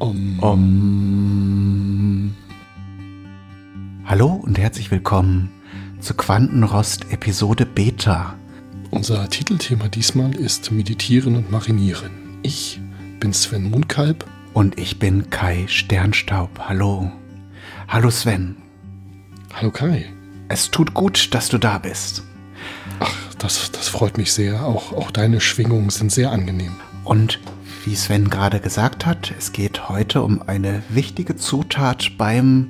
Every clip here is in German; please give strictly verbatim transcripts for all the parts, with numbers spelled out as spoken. Um. Um. Hallo und herzlich willkommen zu Quantenrost Episode Beta. Unser Titelthema diesmal ist Meditieren und Marinieren. Ich bin Sven Mundkalb. Und ich bin Kai Sternstaub. Hallo. Hallo Sven. Hallo Kai. Es tut gut, dass du da bist. Ach, das, das freut mich sehr. Auch, auch deine Schwingungen sind sehr angenehm. Und wie Sven gerade gesagt hat, es geht heute um eine wichtige Zutat beim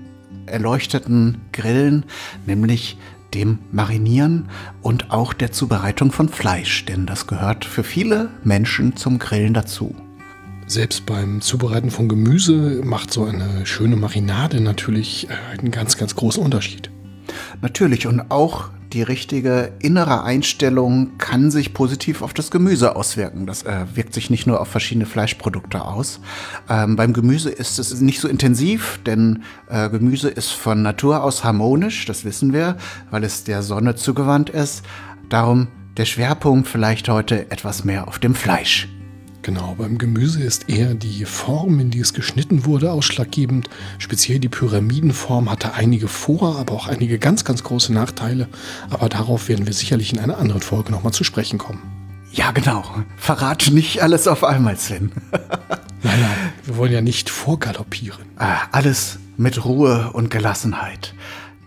erleuchteten Grillen, nämlich dem Marinieren und auch der Zubereitung von Fleisch, denn das gehört für viele Menschen zum Grillen dazu. Selbst beim Zubereiten von Gemüse macht so eine schöne Marinade natürlich einen ganz, ganz großen Unterschied. Natürlich, und auch die richtige innere Einstellung kann sich positiv auf das Gemüse auswirken. Das äh, wirkt sich nicht nur auf verschiedene Fleischprodukte aus. Ähm, beim Gemüse ist es nicht so intensiv, denn äh, Gemüse ist von Natur aus harmonisch, das wissen wir, weil es der Sonne zugewandt ist. Darum der Schwerpunkt vielleicht heute etwas mehr auf dem Fleisch. Genau, beim Gemüse ist eher die Form, in die es geschnitten wurde, ausschlaggebend. Speziell die Pyramidenform hatte einige Vor-, aber auch einige ganz, ganz große Nachteile. Aber darauf werden wir sicherlich in einer anderen Folge nochmal zu sprechen kommen. Ja, genau. Verrate nicht alles auf einmal, Sven. Nein, nein, wir wollen ja nicht vorgaloppieren. Ah, alles mit Ruhe und Gelassenheit.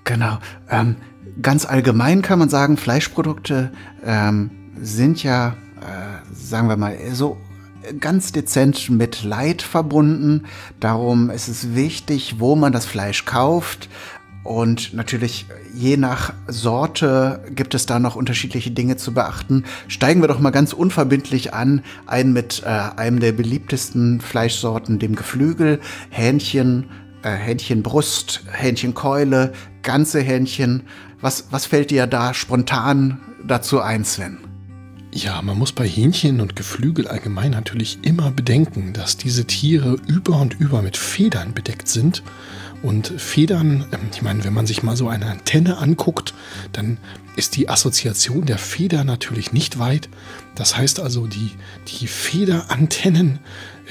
Genau. Ähm, ganz allgemein kann man sagen, Fleischprodukte ähm, sind ja, äh, sagen wir mal, so ganz dezent mit Leid verbunden. Darum ist es wichtig, wo man das Fleisch kauft. Und natürlich, je nach Sorte gibt es da noch unterschiedliche Dinge zu beachten. Steigen wir doch mal ganz unverbindlich an, ein mit äh, einem der beliebtesten Fleischsorten, dem Geflügel, Hähnchen, äh, Hähnchenbrust, Hähnchenkeule, ganze Hähnchen. Was, was fällt dir da spontan dazu ein, Sven? Ja, man muss bei Hähnchen und Geflügel allgemein natürlich immer bedenken, dass diese Tiere über und über mit Federn bedeckt sind. Und Federn, ich meine, wenn man sich mal so eine Antenne anguckt, dann ist die Assoziation der Feder natürlich nicht weit. Das heißt also, die, die Federantennen,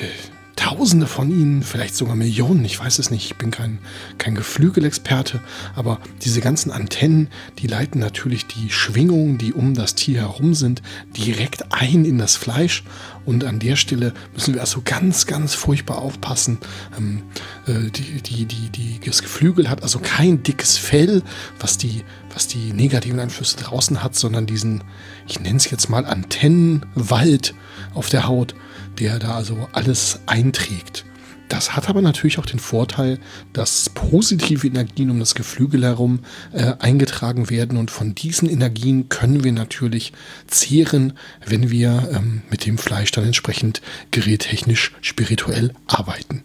äh, Tausende von ihnen, vielleicht sogar Millionen, ich weiß es nicht, ich bin kein, kein Geflügelexperte, aber diese ganzen Antennen, die leiten natürlich die Schwingungen, die um das Tier herum sind, direkt ein in das Fleisch, und an der Stelle müssen wir also ganz, ganz furchtbar aufpassen. Ähm, äh, die, die, die, die, das Geflügel hat also kein dickes Fell, was die, was die negativen Einflüsse draußen hat, sondern diesen, ich nenne es jetzt mal Antennenwald auf der Haut, der da also alles einträgt. Das hat aber natürlich auch den Vorteil, dass positive Energien um das Geflügel herum äh, eingetragen werden, und von diesen Energien können wir natürlich zehren, wenn wir ähm, mit dem Fleisch dann entsprechend gerättechnisch, spirituell arbeiten.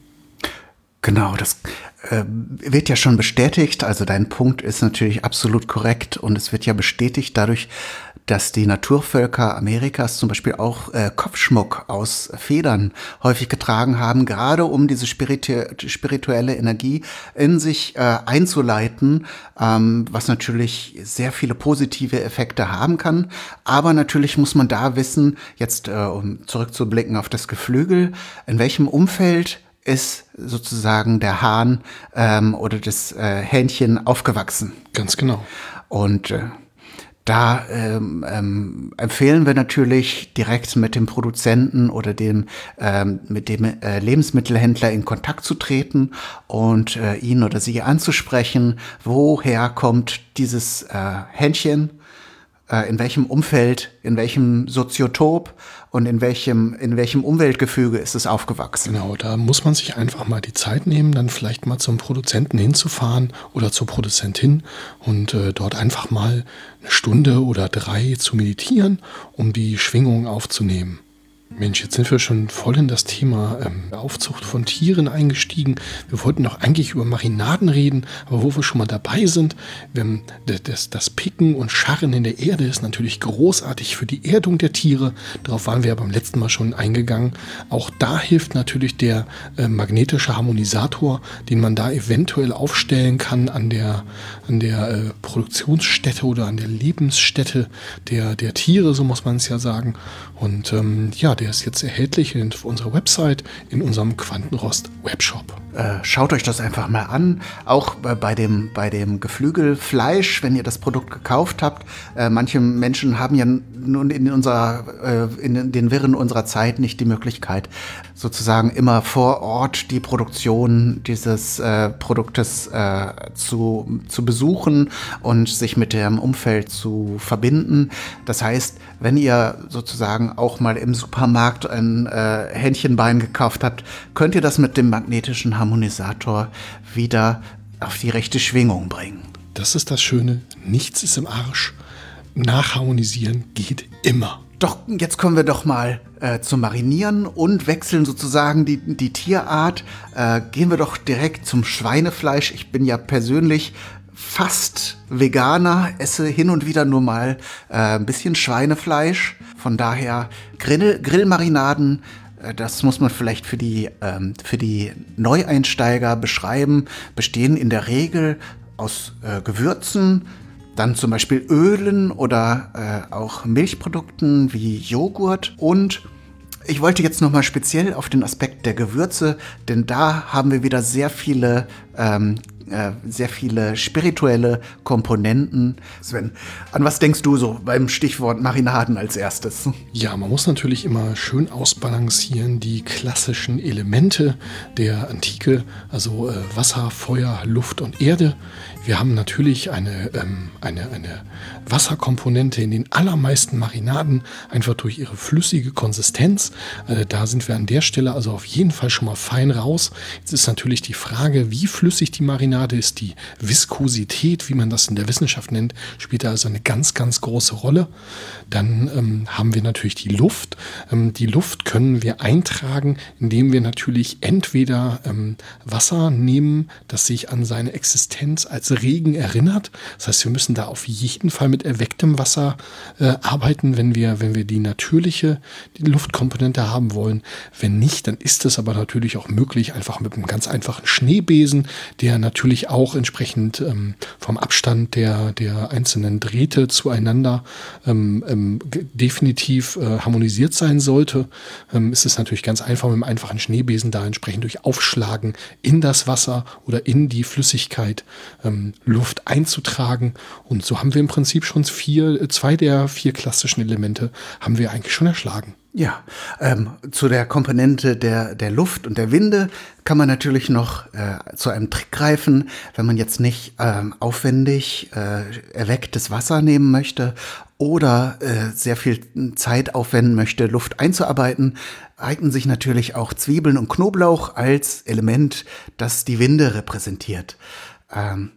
Genau, das äh, wird ja schon bestätigt. Also dein Punkt ist natürlich absolut korrekt, und es wird ja bestätigt dadurch, dass die Naturvölker Amerikas zum Beispiel auch äh, Kopfschmuck aus Federn häufig getragen haben, gerade um diese spiritu- spirituelle Energie in sich äh, einzuleiten, ähm, was natürlich sehr viele positive Effekte haben kann. Aber natürlich muss man da wissen, jetzt äh, um zurückzublicken auf das Geflügel, in welchem Umfeld ist sozusagen der Hahn ähm, oder das äh, Hähnchen aufgewachsen. Ganz genau. Und äh, Da ähm, ähm, empfehlen wir natürlich, direkt mit dem Produzenten oder dem ähm, mit dem äh, Lebensmittelhändler in Kontakt zu treten und äh, ihn oder sie anzusprechen, woher kommt dieses äh, Hähnchen, äh, in welchem Umfeld, in welchem Soziotop und in welchem, in welchem Umweltgefüge ist es aufgewachsen. Genau, da muss man sich einfach mal die Zeit nehmen, dann vielleicht mal zum Produzenten hinzufahren oder zur Produzentin und äh, dort einfach mal Stunde oder drei zu meditieren, um die Schwingungen aufzunehmen. Mensch, jetzt sind wir schon voll in das Thema ähm, Aufzucht von Tieren eingestiegen. Wir wollten doch eigentlich über Marinaden reden, aber wo wir schon mal dabei sind, ähm, das, das Picken und Scharren in der Erde ist natürlich großartig für die Erdung der Tiere. Darauf waren wir ja beim letzten Mal schon eingegangen. Auch da hilft natürlich der äh, magnetische Harmonisator, den man da eventuell aufstellen kann an der, an der äh, Produktionsstätte oder an der Lebensstätte der, der Tiere, so muss man es ja sagen. Und ähm, ja, der ist jetzt erhältlich auf unserer Website, in unserem Quantenrost Webshop. Äh, schaut euch das einfach mal an. Auch äh, bei dem, bei dem Geflügelfleisch, wenn ihr das Produkt gekauft habt. Äh, manche Menschen haben ja nun in unserer, äh, in den Wirren unserer Zeit nicht die Möglichkeit, sozusagen immer vor Ort die Produktion dieses äh, Produktes äh, zu, zu besuchen und sich mit dem Umfeld zu verbinden. Das heißt, wenn ihr sozusagen auch mal im Supermarkt ein äh, Hähnchenbein gekauft habt, könnt ihr das mit dem magnetischen Harmonisator wieder auf die rechte Schwingung bringen. Das ist das Schöne. Nichts ist im Arsch. Nachharmonisieren geht immer. Doch, jetzt kommen wir doch mal äh, zum Marinieren und wechseln sozusagen die, die Tierart. Äh, gehen wir doch direkt zum Schweinefleisch. Ich bin ja persönlich fast Veganer, esse hin und wieder nur mal äh, ein bisschen Schweinefleisch. Von daher Grill, Grillmarinaden, äh, das muss man vielleicht für die, ähm, für die Neueinsteiger beschreiben, bestehen in der Regel aus äh, Gewürzen, dann zum Beispiel Ölen oder äh, auch Milchprodukten wie Joghurt. Und ich wollte jetzt nochmal speziell auf den Aspekt der Gewürze, denn da haben wir wieder sehr viele ähm, sehr viele spirituelle Komponenten. Sven, an was denkst du so beim Stichwort Marinaden als erstes? Ja, man muss natürlich immer schön ausbalancieren die klassischen Elemente der Antike, also äh, Wasser, Feuer, Luft und Erde. Wir haben natürlich eine, ähm, eine, eine Wasserkomponente in den allermeisten Marinaden, einfach durch ihre flüssige Konsistenz. Äh, da sind wir an der Stelle also auf jeden Fall schon mal fein raus. Jetzt ist natürlich die Frage, wie flüssig die Marinade ist, die Viskosität, wie man das in der Wissenschaft nennt, spielt da also eine ganz, ganz große Rolle. Dann ähm, haben wir natürlich die Luft. Ähm, die Luft können wir eintragen, indem wir natürlich entweder ähm, Wasser nehmen, das sich an seine Existenz als Regen erinnert. Das heißt, wir müssen da auf jeden Fall mit erwecktem Wasser äh, arbeiten, wenn wir, wenn wir die natürliche die Luftkomponente haben wollen. Wenn nicht, dann ist es aber natürlich auch möglich, einfach mit einem ganz einfachen Schneebesen, der natürlich Natürlich auch entsprechend ähm, vom Abstand der, der einzelnen Drähte zueinander ähm, ähm, definitiv äh, harmonisiert sein sollte, ähm, ist es natürlich ganz einfach, mit einem einfachen Schneebesen da entsprechend durch Aufschlagen in das Wasser oder in die Flüssigkeit ähm, Luft einzutragen. Und so haben wir im Prinzip schon vier, zwei der vier klassischen Elemente haben wir eigentlich schon erschlagen. Ja, ähm, zu der Komponente der, der Luft und der Winde kann man natürlich noch äh, zu einem Trick greifen, wenn man jetzt nicht ähm, aufwendig äh, erwecktes Wasser nehmen möchte oder äh, sehr viel Zeit aufwenden möchte, Luft einzuarbeiten, eignen sich natürlich auch Zwiebeln und Knoblauch als Element, das die Winde repräsentiert. Ähm,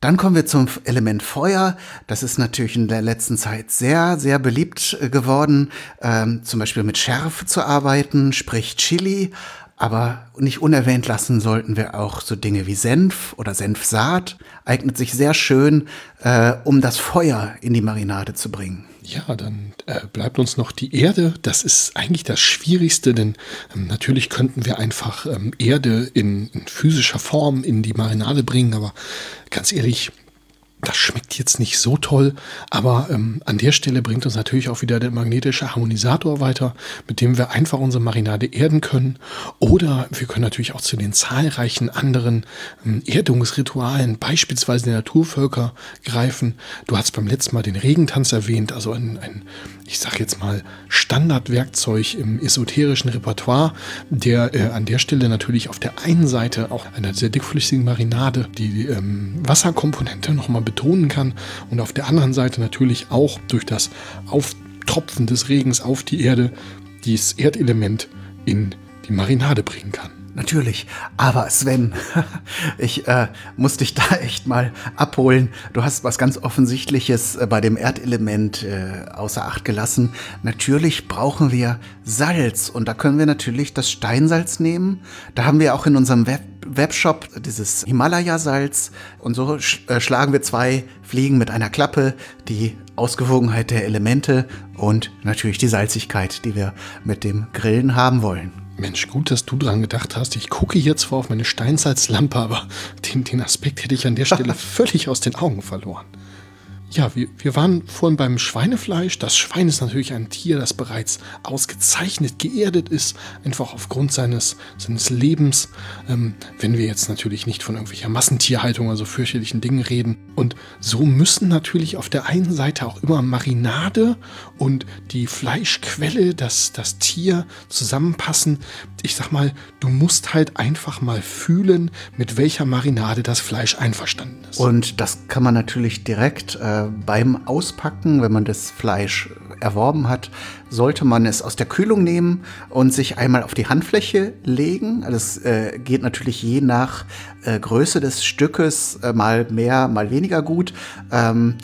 Dann kommen wir zum Element Feuer. Das ist natürlich in der letzten Zeit sehr, sehr beliebt geworden, ähm, zum Beispiel mit Schärfe zu arbeiten, sprich Chili. Aber nicht unerwähnt lassen sollten wir auch so Dinge wie Senf oder Senfsaat. Eignet sich sehr schön, äh, um das Feuer in die Marinade zu bringen. Ja, dann äh, bleibt uns noch die Erde. Das ist eigentlich das Schwierigste, denn ähm, natürlich könnten wir einfach ähm, Erde in, in physischer Form in die Marinade bringen, aber ganz ehrlich, das schmeckt jetzt nicht so toll, aber ähm, an der Stelle bringt uns natürlich auch wieder der magnetische Harmonisator weiter, mit dem wir einfach unsere Marinade erden können. Oder wir können natürlich auch zu den zahlreichen anderen ähm, Erdungsritualen, beispielsweise der Naturvölker, greifen. Du hast beim letzten Mal den Regentanz erwähnt, also ein, ein ich sag jetzt mal, Standardwerkzeug im esoterischen Repertoire, der äh, an der Stelle natürlich auf der einen Seite auch einer sehr dickflüssigen Marinade die ähm, Wasserkomponente nochmal betont betonen kann und auf der anderen Seite natürlich auch durch das Auftropfen des Regens auf die Erde dieses Erdelement in die Marinade bringen kann. Natürlich, aber Sven, ich äh, muss dich da echt mal abholen. Du hast was ganz Offensichtliches bei dem Erdelement äh, außer Acht gelassen. Natürlich brauchen wir Salz und da können wir natürlich das Steinsalz nehmen. Da haben wir auch in unserem Web Webshop dieses Himalaya-Salz und so sch- äh, schlagen wir zwei Fliegen mit einer Klappe, die Ausgewogenheit der Elemente und natürlich die Salzigkeit, die wir mit dem Grillen haben wollen. Mensch, gut, dass du dran gedacht hast. Ich gucke jetzt zwar auf meine Steinsalzlampe, aber den, den Aspekt hätte ich an der Stelle völlig aus den Augen verloren. Ja, wir, wir waren vorhin beim Schweinefleisch. Das Schwein ist natürlich ein Tier, das bereits ausgezeichnet geerdet ist, einfach aufgrund seines, seines Lebens. Ähm, wenn wir jetzt natürlich nicht von irgendwelcher Massentierhaltung, also fürchterlichen Dingen reden. Und so müssen natürlich auf der einen Seite auch immer Marinade und die Fleischquelle, das, das Tier zusammenpassen. Ich sag mal, du musst halt einfach mal fühlen, mit welcher Marinade das Fleisch einverstanden ist. Und das kann man natürlich direkt äh, beim Auspacken, wenn man das Fleisch erworben hat, sollte man es aus der Kühlung nehmen und sich einmal auf die Handfläche legen. Das äh, geht natürlich je nach äh, Größe des Stückes äh, mal mehr, mal weniger gut. Ähm,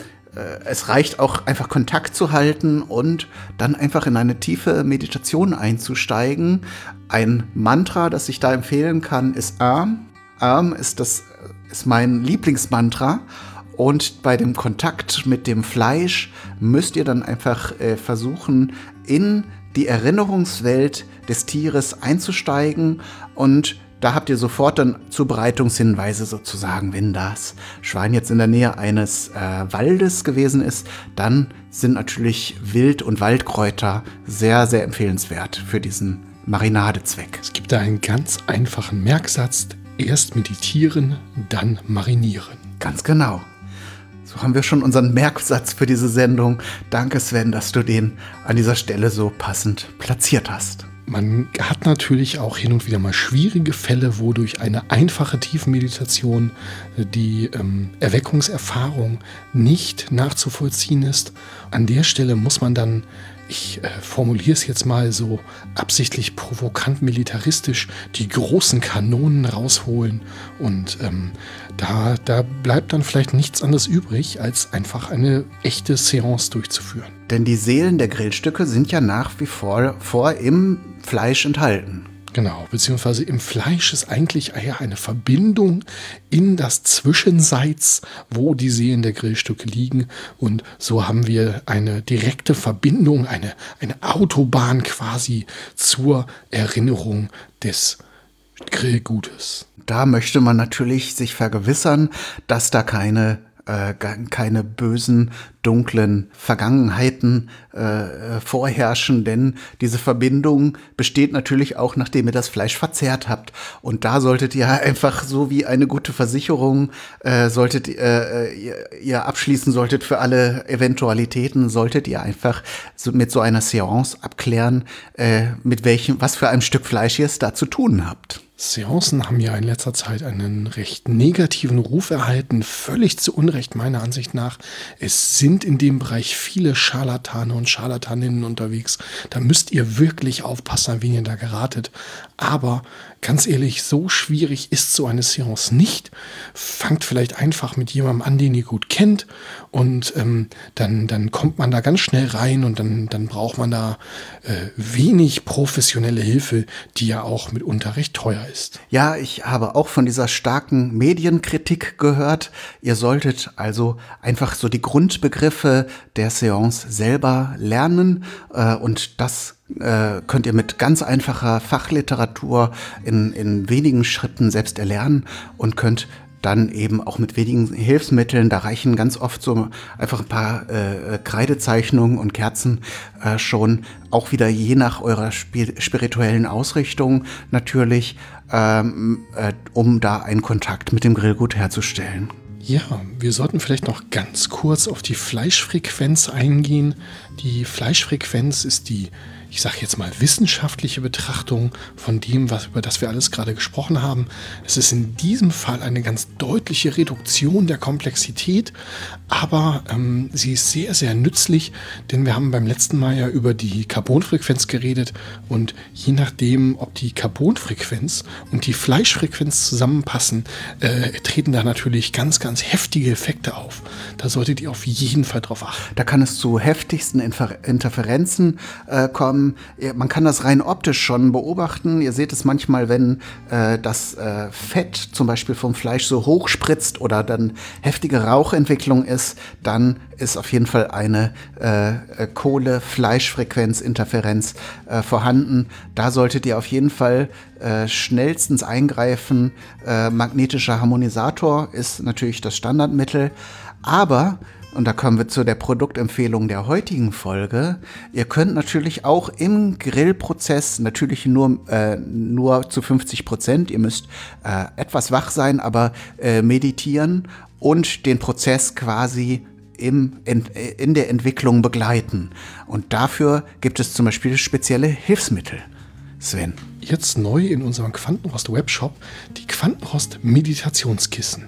Es reicht auch, einfach Kontakt zu halten und dann einfach in eine tiefe Meditation einzusteigen. Ein Mantra, das ich da empfehlen kann, ist Aum. Aum ist, das, ist mein Lieblingsmantra. Und bei dem Kontakt mit dem Fleisch müsst ihr dann einfach versuchen, in die Erinnerungswelt des Tieres einzusteigen, und da habt ihr sofort dann Zubereitungshinweise sozusagen. Wenn das Schwein jetzt in der Nähe eines äh, Waldes gewesen ist, dann sind natürlich Wild- und Waldkräuter sehr, sehr empfehlenswert für diesen Marinadezweck. Es gibt da einen ganz einfachen Merksatz: erst meditieren, dann marinieren. Ganz genau. So haben wir schon unseren Merksatz für diese Sendung. Danke, Sven, dass du den an dieser Stelle so passend platziert hast. Man hat natürlich auch hin und wieder mal schwierige Fälle, wo durch eine einfache Tiefenmeditation die ähm, Erweckungserfahrung nicht nachzuvollziehen ist. An der Stelle muss man dann, ich äh, formuliere es jetzt mal so absichtlich provokant militaristisch, die großen Kanonen rausholen. Und ähm, da, da bleibt dann vielleicht nichts anderes übrig, als einfach eine echte Seance durchzuführen. Denn die Seelen der Grillstücke sind ja nach wie vor, vor im Fleisch enthalten. Genau, beziehungsweise im Fleisch ist eigentlich eher eine Verbindung in das Zwischenseits, wo die Seelen der Grillstücke liegen. Und so haben wir eine direkte Verbindung, eine, eine Autobahn quasi zur Erinnerung des Grillgutes. Da möchte man natürlich sich vergewissern, dass da keine keine bösen, dunklen Vergangenheiten äh, vorherrschen, denn diese Verbindung besteht natürlich auch, nachdem ihr das Fleisch verzehrt habt. Und da solltet ihr einfach, so wie eine gute Versicherung, äh, solltet äh, ihr, ihr abschließen solltet für alle Eventualitäten, solltet ihr einfach so mit so einer Seance abklären, äh, mit welchem, was für einem Stück Fleisch ihr es da zu tun habt. Seancen haben ja in letzter Zeit einen recht negativen Ruf erhalten, völlig zu Unrecht meiner Ansicht nach. Es sind in dem Bereich viele Scharlatane und Scharlataninnen unterwegs. Da müsst ihr wirklich aufpassen, an wen ihr da geratet. Aber ganz ehrlich, so schwierig ist so eine Seance nicht. Fangt vielleicht einfach mit jemandem an, den ihr gut kennt, und ähm, dann, dann kommt man da ganz schnell rein, und dann, dann braucht man da äh, wenig professionelle Hilfe, die ja auch mitunter recht teuer ist. Ja, ich habe auch von dieser starken Medienkritik gehört. Ihr solltet also einfach so die Grundbegriffe der Seance selber lernen, äh, und das könnt ihr mit ganz einfacher Fachliteratur in, in wenigen Schritten selbst erlernen und könnt dann eben auch mit wenigen Hilfsmitteln, da reichen ganz oft so einfach ein paar äh, Kreidezeichnungen und Kerzen äh, schon, auch wieder je nach eurer spirituellen Ausrichtung natürlich, ähm, äh, um da einen Kontakt mit dem Grillgut herzustellen. Ja, wir sollten vielleicht noch ganz kurz auf die Fleischfrequenz eingehen. Die Fleischfrequenz ist die, ich sage jetzt mal, wissenschaftliche Betrachtung von dem, was, über das wir alles gerade gesprochen haben. Es ist in diesem Fall eine ganz deutliche Reduktion der Komplexität, aber ähm, sie ist sehr, sehr nützlich, denn wir haben beim letzten Mal ja über die Carbonfrequenz geredet, und je nachdem, ob die Carbonfrequenz und die Fleischfrequenz zusammenpassen, äh, treten da natürlich ganz, ganz heftige Effekte auf. Da solltet ihr auf jeden Fall drauf achten. Da kann es zu heftigsten Infer- Interferenzen äh, kommen. Man kann das rein optisch schon beobachten. Ihr seht es manchmal, wenn äh, das äh, Fett zum Beispiel vom Fleisch so hoch spritzt oder dann heftige Rauchentwicklung ist, dann ist auf jeden Fall eine äh, Kohle-Fleisch-Frequenz-Interferenz äh, vorhanden. Da solltet ihr auf jeden Fall äh, schnellstens eingreifen. Äh, magnetischer Harmonisator ist natürlich das Standardmittel, aber Und da kommen wir zu der Produktempfehlung der heutigen Folge. Ihr könnt natürlich auch im Grillprozess, natürlich nur, äh, nur zu fünfzig Prozent, ihr müsst äh, etwas wach sein, aber äh, meditieren und den Prozess quasi im, in, in der Entwicklung begleiten. Und dafür gibt es zum Beispiel spezielle Hilfsmittel. Sven. Jetzt neu in unserem Quantenrost-Webshop die Quantenrost-Meditationskissen.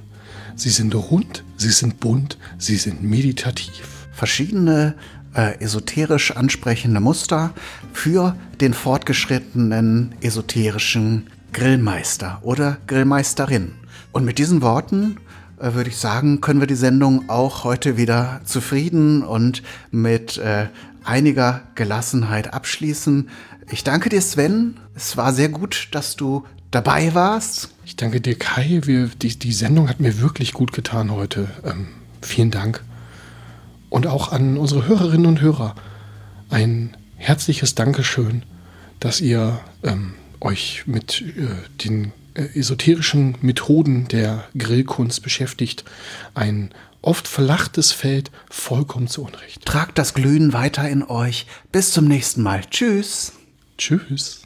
Sie sind rund, sie sind bunt, sie sind meditativ. Verschiedene äh, esoterisch ansprechende Muster für den fortgeschrittenen esoterischen Grillmeister oder Grillmeisterin. Und mit diesen Worten äh, würde ich sagen, können wir die Sendung auch heute wieder zufrieden und mit äh, einiger Gelassenheit abschließen. Ich danke dir, Sven. Es war sehr gut, dass du dabei warst. Ich danke dir, Kai. Wir, die, die Sendung hat mir wirklich gut getan heute. Ähm, vielen Dank. Und auch an unsere Hörerinnen und Hörer ein herzliches Dankeschön, dass ihr ähm, euch mit äh, den äh, esoterischen Methoden der Grillkunst beschäftigt. Ein oft verlachtes Feld, vollkommen zu Unrecht. Tragt das Glühen weiter in euch. Bis zum nächsten Mal. Tschüss. Tschüss.